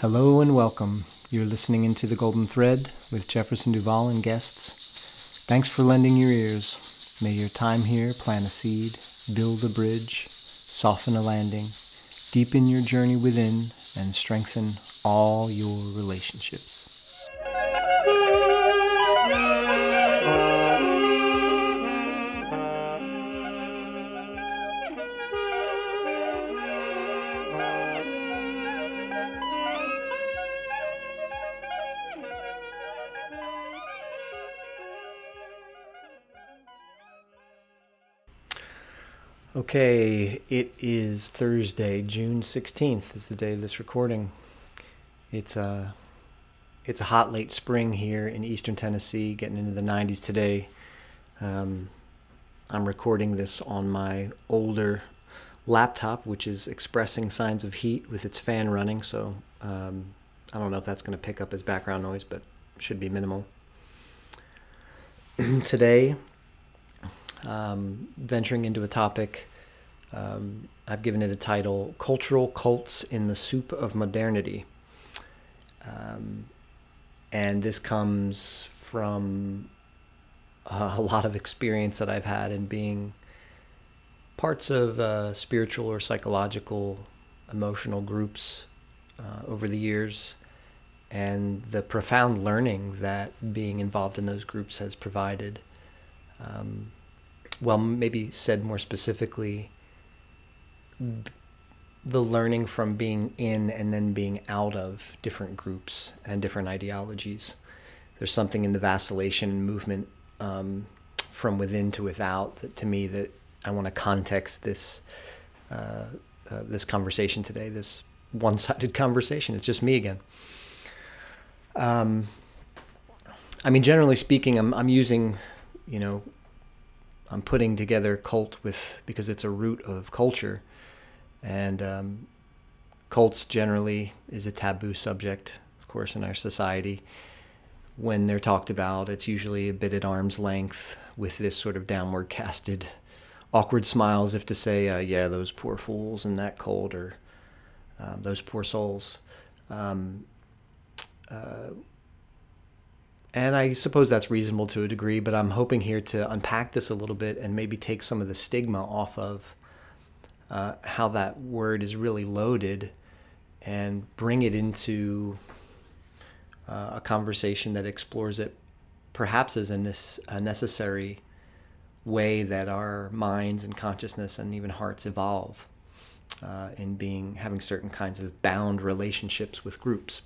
Hello and welcome. You're listening into The Golden Thread with Jefferson Duvall and guests. Thanks for lending your ears. May your time here plant a seed, build a bridge, soften a landing, deepen your journey within, and strengthen all your relationships. Okay, it is Thursday, June 16th is the day of this recording. It's a hot late spring here in eastern Tennessee, getting into the 90s today. I'm recording this on my older laptop, which is expressing signs of heat with its fan running, so I don't know if that's going to pick up as background noise, but should be minimal. Today, venturing into a topic, I've given it a title, Cultural Cults in the Soup of Modernity. And this comes from a lot of experience that I've had in being parts of spiritual or psychological, emotional groups over the years, and the profound learning that being involved in those groups has provided. Well, maybe said more specifically, the learning from being in and then being out of different groups and different ideologies. There's something in the vacillation and movement from within to without that, to me, that I want to context this this conversation today, this one-sided conversation. It's just me again. I mean, generally speaking, I'm using, I'm putting together cult because it's a root of culture, and cults generally is a taboo subject, of course, in our society. When they're talked about, it's usually a bit at arm's length with this sort of downward casted awkward smile, as if to say, yeah, those poor fools in that cult, or those poor souls. And I suppose that's reasonable to a degree, but I'm hoping here to unpack this a little bit and maybe take some of the stigma off of how that word is really loaded, and bring it into a conversation that explores it perhaps as a necessary way that our minds and consciousness and even hearts evolve in having certain kinds of bound relationships with groups.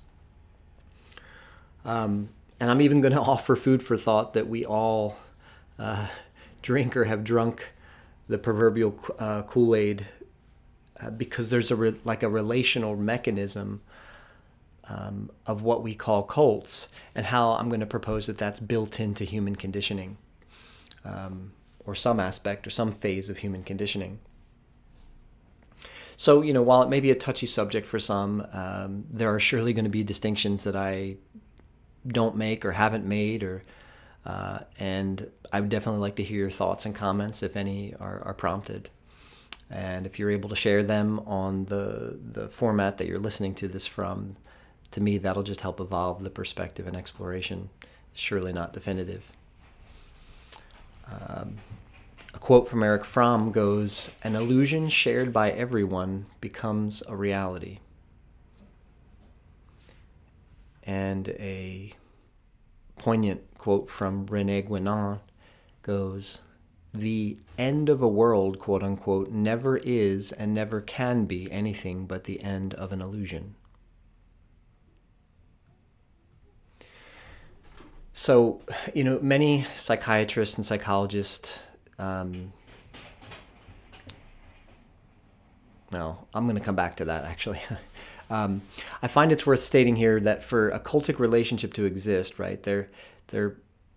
And I'm even going to offer food for thought that we all drink or have drunk the proverbial Kool-Aid, because there's a relational mechanism of what we call cults, and how I'm going to propose that that's built into human conditioning, or some aspect or some phase of human conditioning. So, while it may be a touchy subject for some, there are surely going to be distinctions that I don't make or haven't made, or and I would definitely like to hear your thoughts and comments, if any are prompted. And if you're able to share them on the format that you're listening to this from, to me, that'll just help evolve the perspective and exploration, surely not definitive. A quote from Eric Fromm goes, "An illusion shared by everyone becomes a reality." And a poignant quote from René Guénon goes, "The end of a world, quote unquote, never is and never can be anything but the end of an illusion." So, many psychiatrists and psychologists, well, I'm going to come back to that, actually. I find it's worth stating here that for a cultic relationship to exist, right, there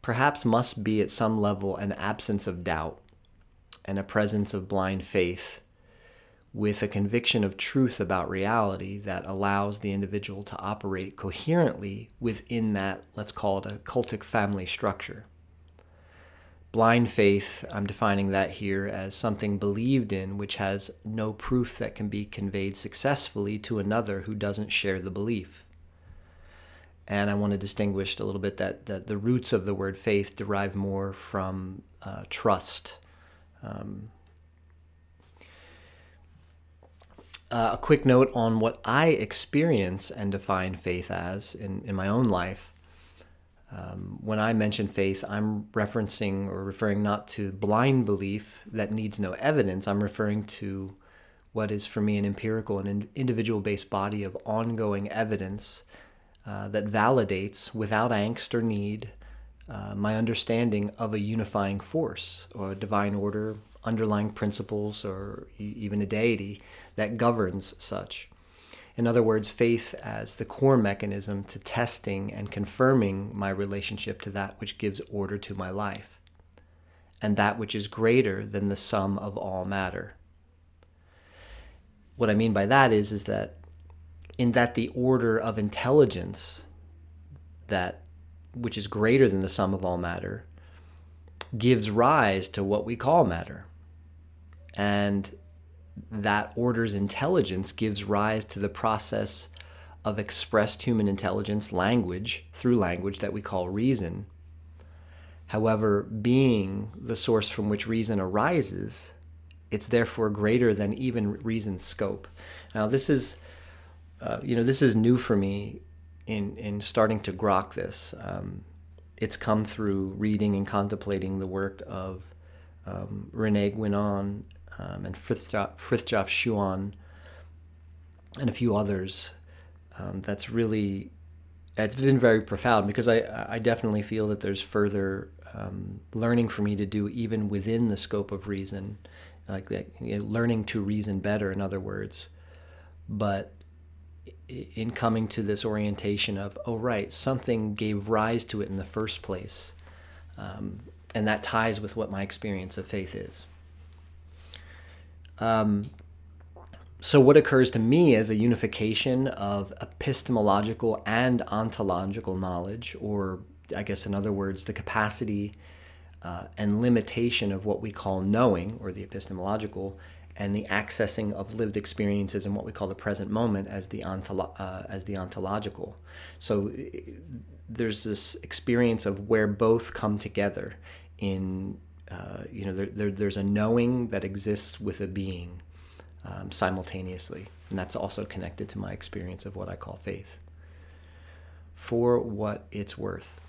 perhaps must be at some level an absence of doubt and a presence of blind faith, with a conviction of truth about reality that allows the individual to operate coherently within that, let's call it a cultic family structure. Blind faith, I'm defining that here as something believed in which has no proof that can be conveyed successfully to another who doesn't share the belief. And I want to distinguish a little bit that the roots of the word faith derive more from trust. A quick note on what I experience and define faith as in my own life. When I mention faith, I'm referencing or referring not to blind belief that needs no evidence. I'm referring to what is for me an empirical and individual-based body of ongoing evidence that validates, without angst or need, my understanding of a unifying force or a divine order, underlying principles, or even a deity that governs such. In other words, faith as the core mechanism to testing and confirming my relationship to that which gives order to my life, and that which is greater than the sum of all matter. What I mean by that is that in that the order of intelligence, that which is greater than the sum of all matter, gives rise to what we call matter. And that order's intelligence gives rise to the process of expressed human intelligence, language, through language that we call reason. However, being the source from which reason arises, it's therefore greater than even reason's scope. Now, this is new for me in starting to grok this. It's come through reading and contemplating the work of René Guénon, and Frithjof Schuon, and a few others. It's been very profound, because I definitely feel that there's further learning for me to do even within the scope of reason, like that, learning to reason better, in other words. But in coming to this orientation of, oh right, something gave rise to it in the first place, and that ties with what my experience of faith is. So what occurs to me as a unification of epistemological and ontological knowledge, or I guess in other words, the capacity and limitation of what we call knowing, or the epistemological, and the accessing of lived experiences in what we call the present moment as the ontological. So there's this experience of where both come together in there's a knowing that exists with a being simultaneously, and that's also connected to my experience of what I call faith. For what it's worth,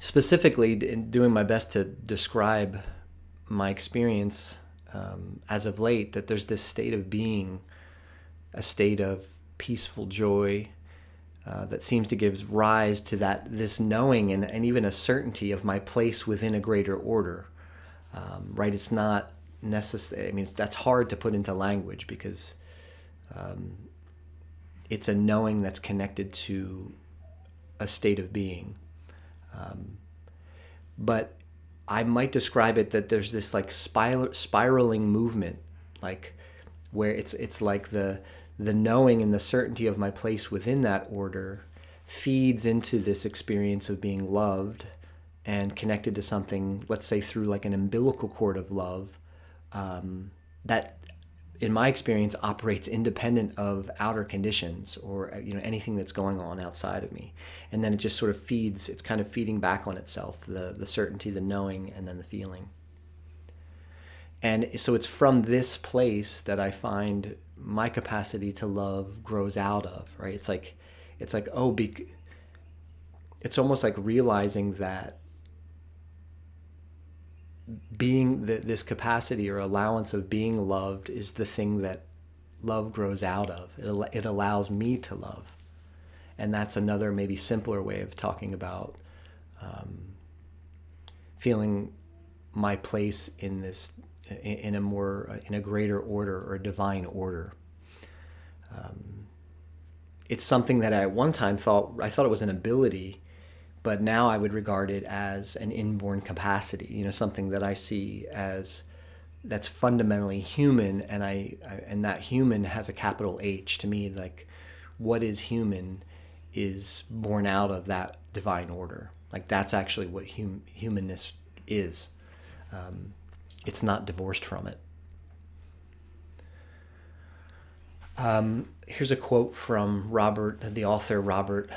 specifically in doing my best to describe my experience as of late, that there's this state of being, a state of peaceful joy, that seems to give rise to this knowing and even a certainty of my place within a greater order, right? It's not necessary. I mean, that's hard to put into language, because it's a knowing that's connected to a state of being. But I might describe it that there's this like spiraling movement, like where it's like the knowing and the certainty of my place within that order feeds into this experience of being loved and connected to something, let's say through like an umbilical cord of love, that in my experience operates independent of outer conditions or anything that's going on outside of me. And then it just sort of feeds, it's kind of feeding back on itself, the certainty, the knowing, and then the feeling. And so it's from this place that I find my capacity to love grows out of, right? It's like it's almost like realizing that being this capacity or allowance of being loved is the thing that love grows out of. It allows me to love, and that's another maybe simpler way of talking about feeling my place in this. In a greater order or divine order. It's something that I at one time thought it was an ability, but now I would regard it as an inborn capacity, something that I see as that's fundamentally human, and and that human has a capital H. To me, like what is human is born out of that divine order. Like that's actually what humanness is. It's not divorced from it. Here's a quote from the author Robert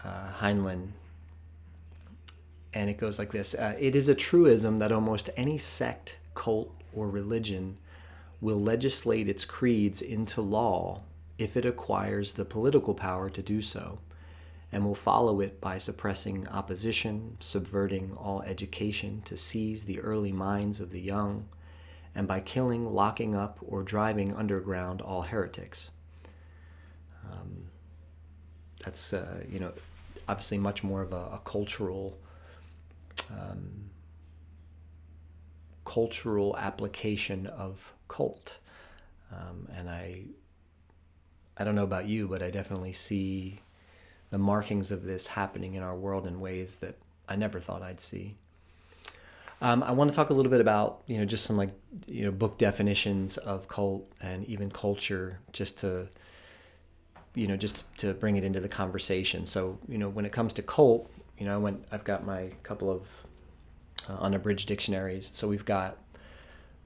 Heinlein. And it goes like this. It is a truism that almost any sect, cult, or religion will legislate its creeds into law if it acquires the political power to do so, and will follow it by suppressing opposition, subverting all education to seize the early minds of the young, and by killing, locking up, or driving underground all heretics. That's, obviously much more of a cultural application of cult. And I don't know about you, but I definitely see the markings of this happening in our world in ways that I never thought I'd see. I want to talk a little bit about, just some book definitions of cult and even culture, just to bring it into the conversation. So, when it comes to cult, I've got my couple of unabridged dictionaries. So we've got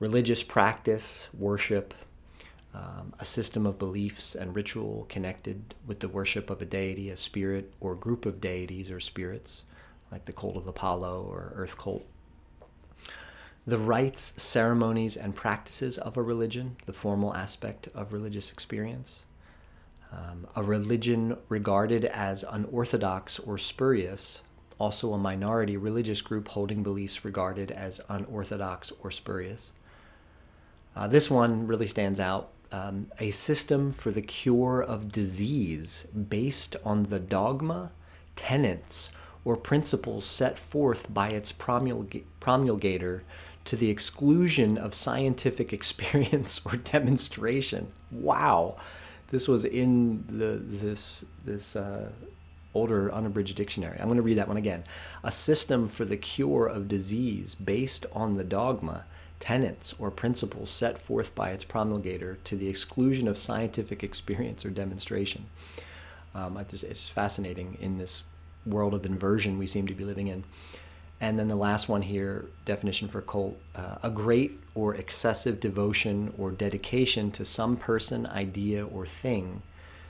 religious practice, worship, a system of beliefs and ritual connected with the worship of a deity, a spirit, or group of deities or spirits, like the cult of Apollo or Earth cult. The rites, ceremonies, and practices of a religion, the formal aspect of religious experience. A religion regarded as unorthodox or spurious, also a minority religious group holding beliefs regarded as unorthodox or spurious. This one really stands out. A system for the cure of disease based on the dogma, tenets, or principles set forth by its promulgator to the exclusion of scientific experience or demonstration. Wow. This was in this older unabridged dictionary. I'm going to read that one again. A system for the cure of disease based on the dogma, tenets, or principles set forth by its promulgator to the exclusion of scientific experience or demonstration. It's fascinating in this world of inversion we seem to be living in. And then the last one here, definition for cult, a great or excessive devotion or dedication to some person, idea, or thing,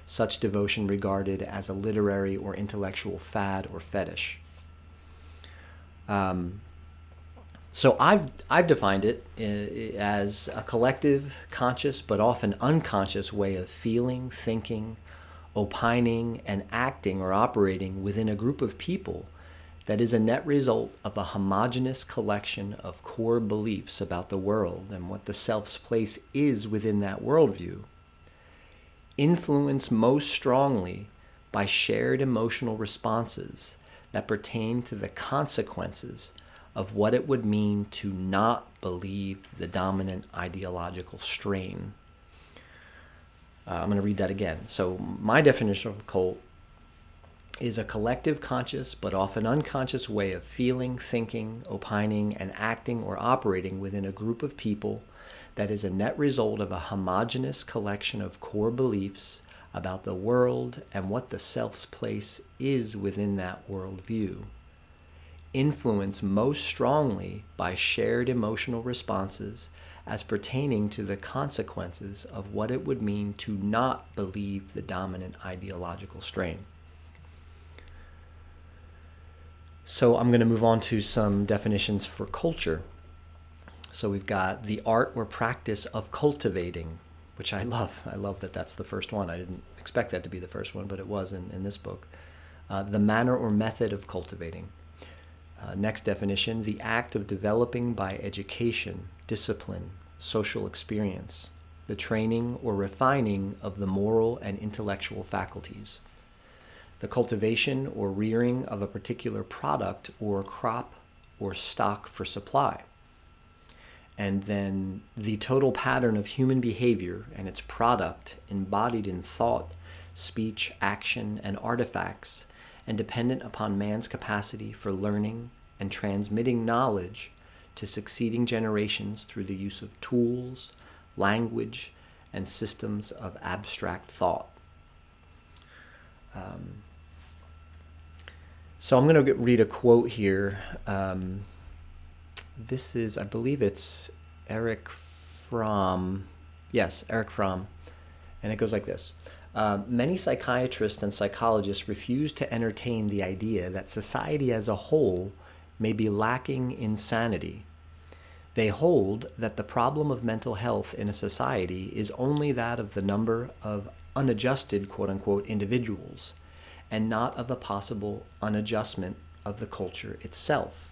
such devotion regarded as a literary or intellectual fad or fetish. So I've defined it as a collective, conscious, but often unconscious way of feeling, thinking, opining, and acting or operating within a group of people that is a net result of a homogeneous collection of core beliefs about the world and what the self's place is within that worldview, influenced most strongly by shared emotional responses that pertain to the consequences of what it would mean to not believe the dominant ideological strain. I'm going to read that again. So my definition of cult is a collective conscious but often unconscious way of feeling, thinking, opining, and acting or operating within a group of people that is a net result of a homogeneous collection of core beliefs about the world and what the self's place is within that worldview, influenced most strongly by shared emotional responses as pertaining to the consequences of what it would mean to not believe the dominant ideological strain. So I'm going to move on to some definitions for culture. So we've got the art or practice of cultivating, which I love. I love that that's the first one. I didn't expect that to be the first one, but it was in this book. The manner or method of cultivating. Next definition, the act of developing by education, discipline, social experience, the training or refining of the moral and intellectual faculties. The cultivation or rearing of a particular product or crop or stock for supply. And then the total pattern of human behavior and its product embodied in thought, speech, action, and artifacts, and dependent upon man's capacity for learning and transmitting knowledge to succeeding generations through the use of tools, language, and systems of abstract thought. So I'm going to read a quote here. This is, I believe it's Eric Fromm. Yes, Eric Fromm. And it goes like this. Many psychiatrists and psychologists refuse to entertain the idea that society as a whole may be lacking in sanity. They hold that the problem of mental health in a society is only that of the number of unadjusted, quote-unquote, individuals, and not of the possible unadjustment of the culture itself.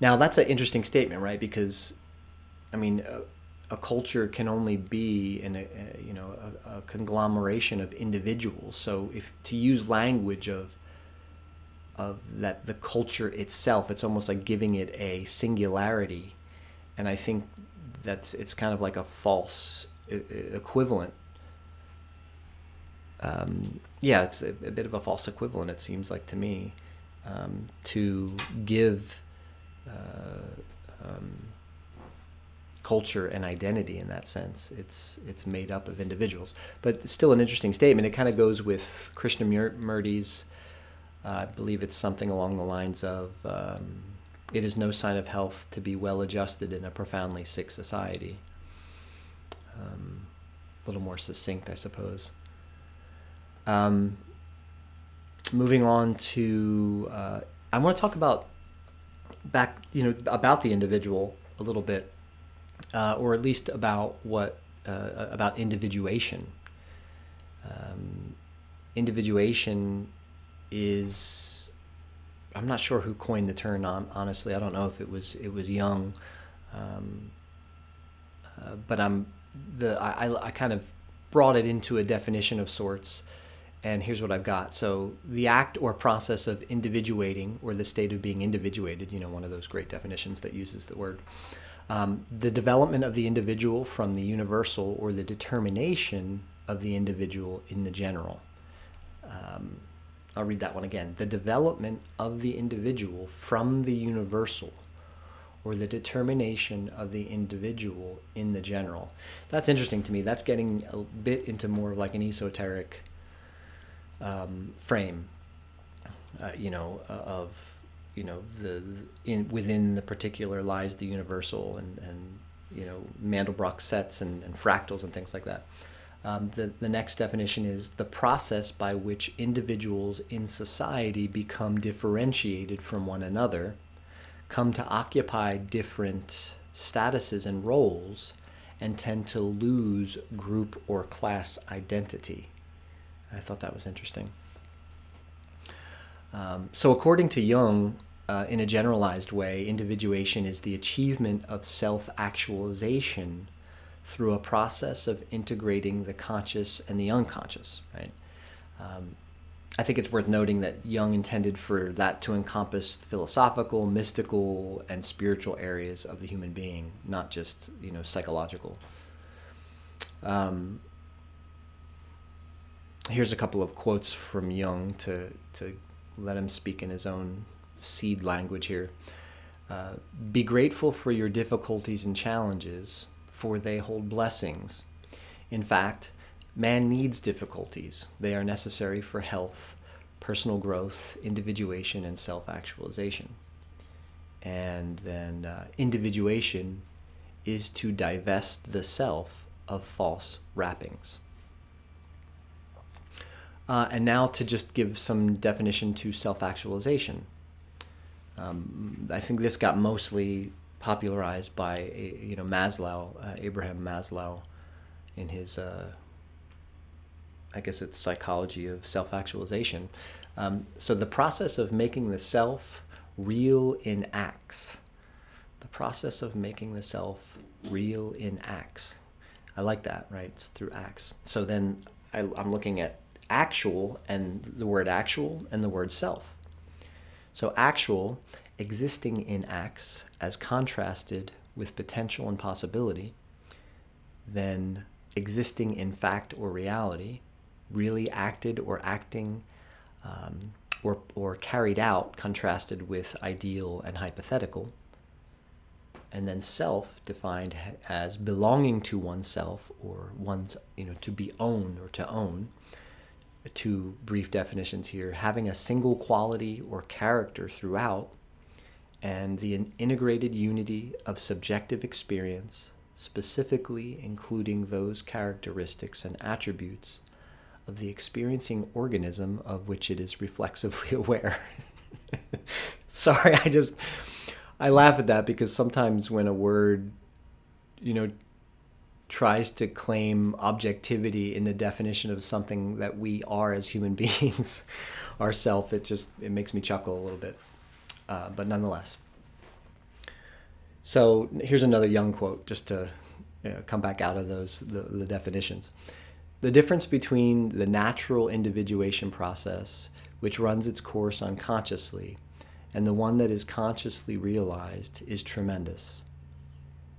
Now, that's an interesting statement, right? Because, I mean, a culture can only be a conglomeration of individuals. So if to use language of that the culture itself, it's almost like giving it a singularity, and I think it's kind of like a false equivalent. Yeah, it's a bit of a false equivalent, it seems like to me, to give culture and identity in that sense. It's made up of individuals, but it's still an interesting statement. It kind of goes with Krishnamurti's. I believe it's something along the lines of, it is no sign of health to be well-adjusted in a profoundly sick society. A little more succinct, I suppose. Moving on to, I want to talk about the individual a little bit, or at least about about individuation. Individuation is, I'm not sure who coined the term, honestly. I don't know if it was Jung, but I kind of brought it into a definition of sorts, and here's what I've got. So the act or process of individuating, or the state of being individuated, one of those great definitions that uses the word, the development of the individual from the universal, or the determination of the individual in the general. I'll read that one again. The development of the individual from the universal, or the determination of the individual in the general. That's interesting to me. That's getting a bit into more of like an esoteric frame, within the particular lies the universal, and Mandelbrot sets and fractals and things like that. The next definition is the process by which individuals in society become differentiated from one another, come to occupy different statuses and roles, and tend to lose group or class identity. I thought that was interesting. So according to Jung, in a generalized way, individuation is the achievement of self-actualization through a process of integrating the conscious and the unconscious, right? I think it's worth noting that Jung intended for that to encompass philosophical, mystical, and spiritual areas of the human being, not just, psychological. Here's a couple of quotes from Jung to let him speak in his own seed language here. Be grateful for your difficulties and challenges, for they hold blessings. In fact, man needs difficulties. They are necessary for health, personal growth, individuation, and self-actualization. And then individuation is to divest the self of false wrappings. And now to just give some definition to self-actualization. I think this got mostly popularized by Maslow, Abraham Maslow, in his I guess it's psychology of self-actualization. So the process of making the self real in acts. The process of making the self real in acts. I like that, right? It's through acts. So then I'm looking at actual, and the word actual and the word self. So actual, existing in acts as contrasted with potential and possibility, then existing in fact or reality, really acted or acting, or carried out, contrasted with ideal and hypothetical, and then self defined as belonging to oneself, or one's, to be owned or to own, two brief definitions here, having a single quality or character throughout, and the integrated unity of subjective experience, specifically including those characteristics and attributes of the experiencing organism of which it is reflexively aware. Sorry, I laugh at that because sometimes when a word, tries to claim objectivity in the definition of something that we are as human beings ourselves, it makes me chuckle a little bit, but nonetheless. So here's another Jung quote, just to come back out of the definitions. The difference between the natural individuation process, which runs its course unconsciously, and the one that is consciously realized is tremendous.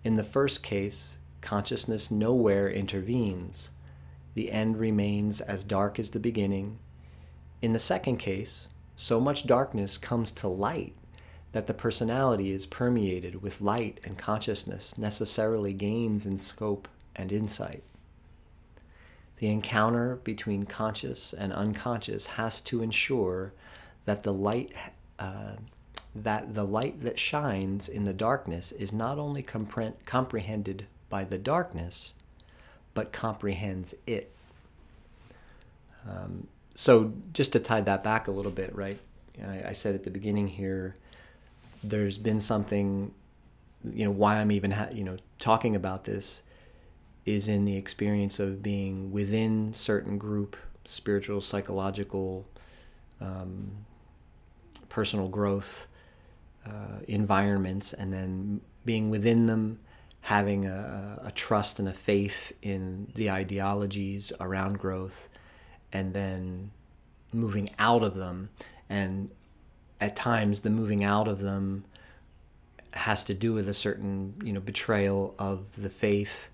In the first case, consciousness nowhere intervenes. The end remains as dark as the beginning. In the second case, so much darkness comes to light that the personality is permeated with light, and consciousness necessarily gains in scope and insight. The encounter between conscious and unconscious has to ensure that the light that shines in the darkness is not only comprehended by the darkness, but comprehends it. So just to tie that back a little bit, right? I said at the beginning here, there's been something, why I'm even, talking about this is in the experience of being within certain group, spiritual, psychological, personal growth environments, and then being within them, having a trust and a faith in the ideologies around growth, and then moving out of them. And at times the moving out of them has to do with a certain betrayal of the faith.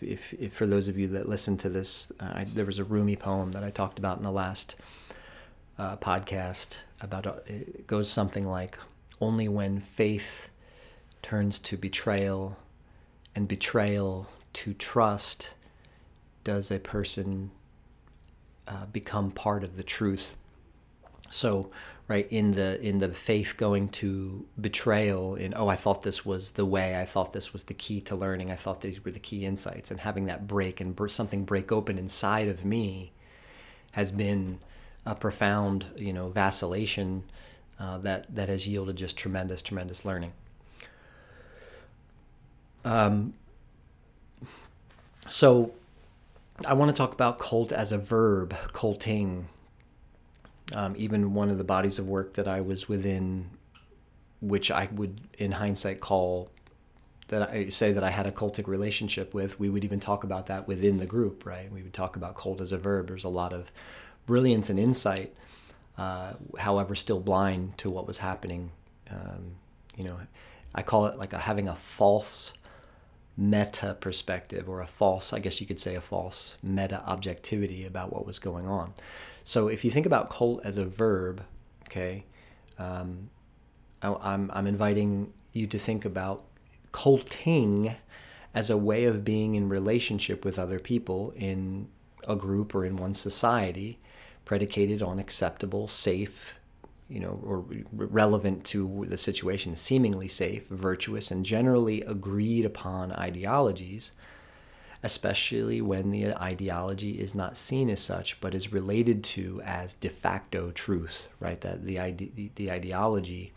If for those of you that listen to this, there was a Rumi poem that I talked about in the last podcast about, it goes something like, only when faith turns to betrayal and betrayal to trust does a person become part of the truth. So, right, in the faith going to betrayal, I thought this was the way, I thought this was the key to learning, I thought these were the key insights, and having that break and something break open inside of me has been a profound, vacillation that has yielded just tremendous, tremendous learning. So I want to talk about cult as a verb, culting. Even one of the bodies of work that I was within, which I would in hindsight call, that I say that I had a cultic relationship with, we would even talk about that within the group, right? We would talk about cult as a verb. There's a lot of brilliance and insight, however still blind to what was happening. I call it like having a false meta perspective, or a false meta objectivity about what was going on. So if you think about cult as a verb, okay, I'm inviting you to think about culting as a way of being in relationship with other people in a group or in one society, predicated on acceptable, safe, or relevant to the situation, seemingly safe, virtuous, and generally agreed upon ideologies, especially when the ideology is not seen as such, but is related to as de facto truth, right? That the ideology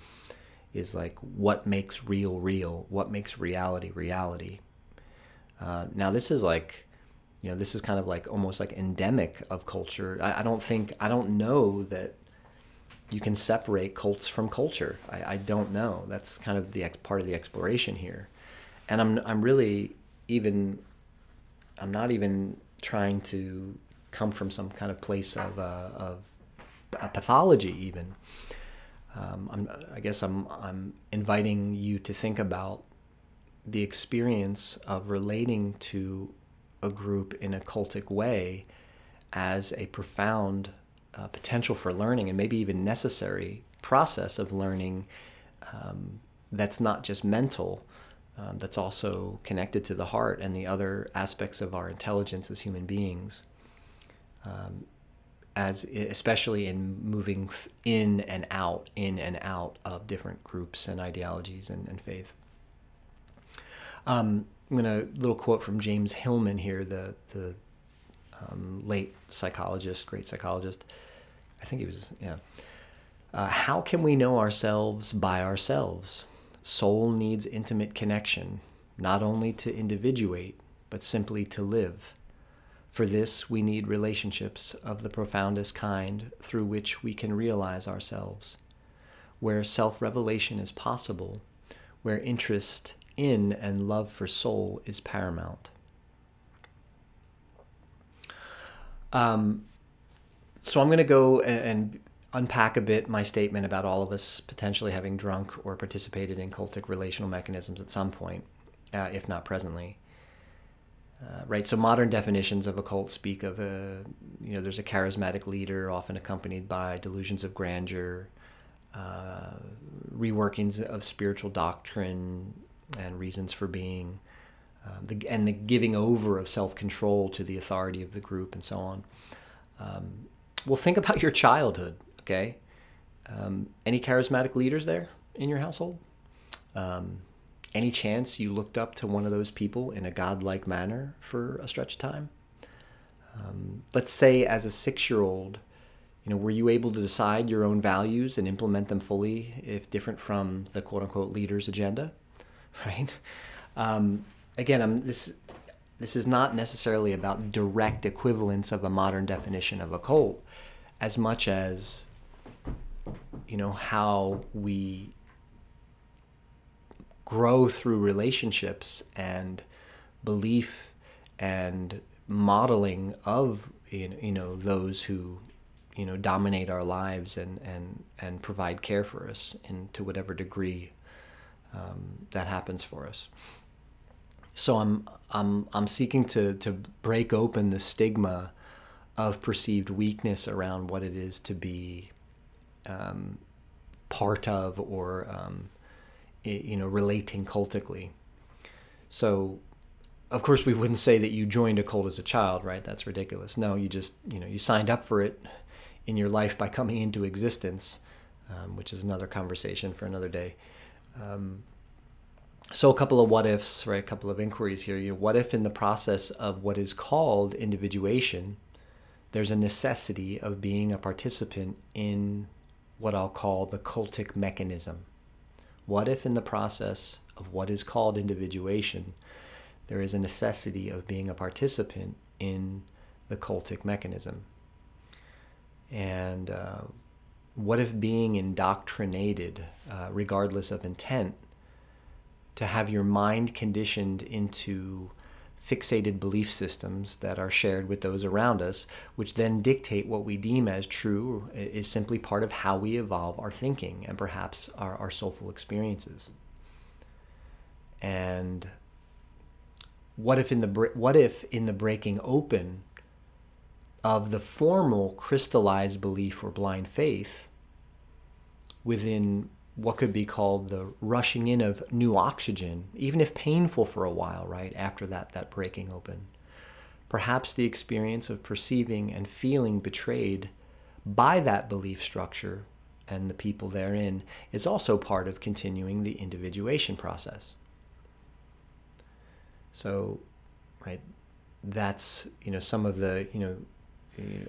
is like what makes real real, what makes reality reality. Now this is like, this is kind of like almost like endemic of culture. I don't know that you can separate cults from culture. I don't know. That's kind of the part of the exploration here, and I'm not even trying to come from some kind of place of a pathology even. I'm inviting you to think about the experience of relating to a group in a cultic way as a profound potential for learning, and maybe even necessary process of learning, that's not just mental, that's also connected to the heart and the other aspects of our intelligence as human beings. as especially in moving in and out of different groups and ideologies and faith. I'm going to little quote from James Hillman here, the late psychologist, great psychologist. I think he was, yeah. How can we know ourselves by ourselves? Soul needs intimate connection, not only to individuate, but simply to live. For this, we need relationships of the profoundest kind through which we can realize ourselves. Where self-revelation is possible, where interest in and love for soul is paramount. So I'm going to go and unpack a bit my statement about all of us potentially having drunk or participated in cultic relational mechanisms at some point, if not presently. Right, so modern definitions of a cult speak of there's a charismatic leader, often accompanied by delusions of grandeur, reworkings of spiritual doctrine and reasons for being, and the giving over of self-control to the authority of the group and so on. Well, think about your childhood, okay? Any charismatic leaders there in your household? Any chance you looked up to one of those people in a godlike manner for a stretch of time? Let's say as a 6-year-old, were you able to decide your own values and implement them fully if different from the quote-unquote leader's agenda, right? Again, this is not necessarily about direct equivalence of a modern definition of a cult as much as, how we grow through relationships and belief and modeling of, those who, dominate our lives and provide care for us and to whatever degree that happens for us. So I'm seeking to break open the stigma of perceived weakness around what it is to be part of or relating cultically. So, of course, we wouldn't say that you joined a cult as a child, right? That's ridiculous. No, you just you signed up for it in your life by coming into existence, which is another conversation for another day. So a couple of what ifs, right? A couple of inquiries here. What if in the process of what is called individuation, there's a necessity of being a participant in what I'll call the cultic mechanism? What if in the process of what is called individuation, there is a necessity of being a participant in the cultic mechanism? And what if being indoctrinated, regardless of intent, to have your mind conditioned into fixated belief systems that are shared with those around us, which then dictate what we deem as true is simply part of how we evolve our thinking and perhaps our soulful experiences. And what if in the breaking open of the formal crystallized belief or blind faith within what could be called the rushing in of new oxygen, even if painful for a while, right, after that breaking open. Perhaps the experience of perceiving and feeling betrayed by that belief structure and the people therein is also part of continuing the individuation process. So, right, that's, some of the,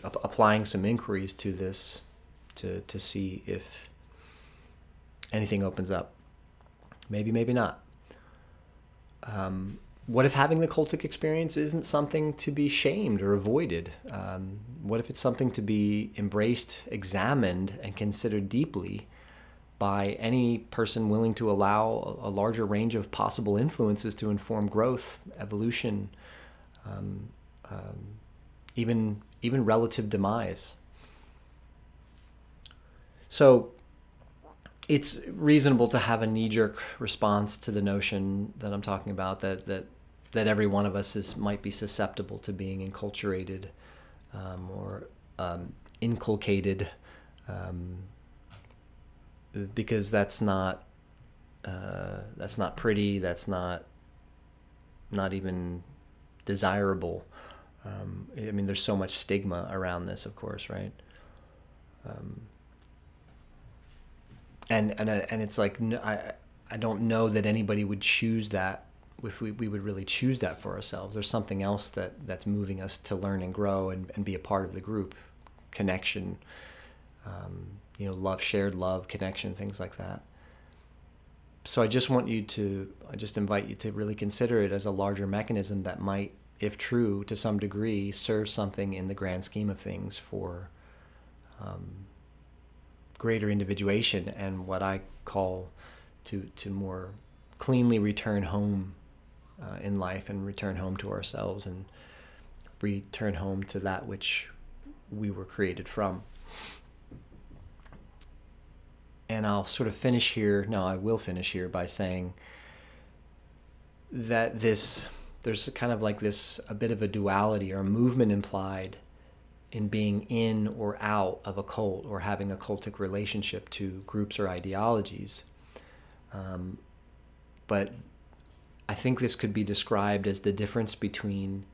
applying some inquiries to this to see if anything opens up. Maybe, maybe not. What if having the cultic experience isn't something to be shamed or avoided? What if it's something to be embraced, examined, and considered deeply by any person willing to allow a larger range of possible influences to inform growth, evolution, even relative demise? So, it's reasonable to have a knee-jerk response to the notion that I'm talking about, that every one of us might be susceptible to being enculturated or inculcated, because that's not pretty, that's not even desirable, I mean, there's so much stigma around this, of course, right? And it's like, I don't know that anybody would choose that, if we would really choose that for ourselves. There's something else that's moving us to learn and grow and be a part of the group, connection, love, shared love, connection, things like that. So I just invite you to really consider it as a larger mechanism that might, if true, to some degree, serve something in the grand scheme of things for greater individuation and what I call to more cleanly return home in life and return home to ourselves and return home to that which we were created from. And I will finish here by saying that there's kind of like this, a bit of a duality or a movement implied in being in or out of a cult or having a cultic relationship to groups or ideologies. But I think this could be described as the difference between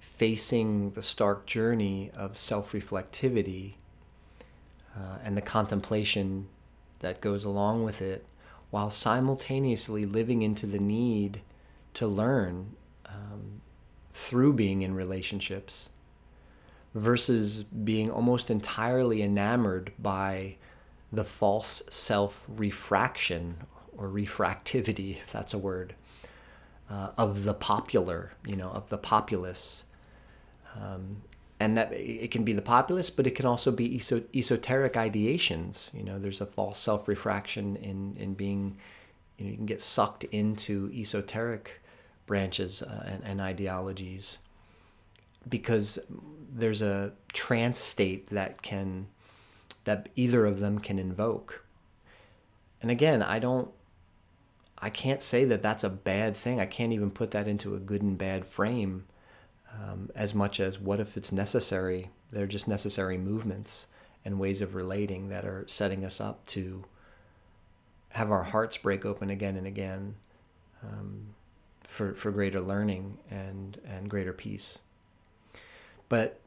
facing the stark journey of self-reflectivity and the contemplation that goes along with it, while simultaneously living into the need to learn through being in relationships, versus being almost entirely enamored by the false self-refraction or refractivity, if that's a word, of the popular, of the populace. And that it can be the populace, but it can also be esoteric ideations. There's a false self-refraction in being, you can get sucked into esoteric branches and ideologies, because there's a trance state that either of them can invoke. And again, I can't say that that's a bad thing. I can't even put that into a good and bad frame as much as what if it's necessary. They're just necessary movements and ways of relating that are setting us up to have our hearts break open again and again for greater learning and greater peace. But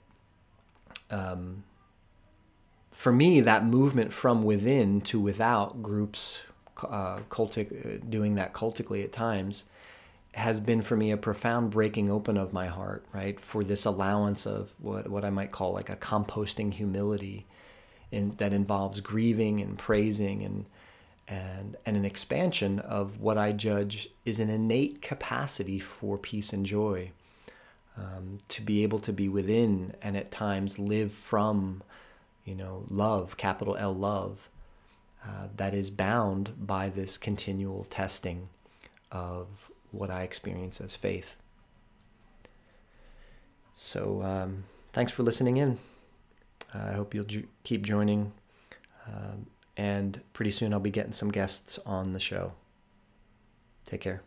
for me, that movement from within to without, groups doing that cultically at times, has been for me a profound breaking open of my heart, right? For this allowance of what I might call like a composting humility that involves grieving and praising and an expansion of what I judge is an innate capacity for peace and joy. To be able to be within and at times live from, love, capital L love, that is bound by this continual testing of what I experience as faith. So thanks for listening in. I hope you'll keep joining. And pretty soon I'll be getting some guests on the show. Take care.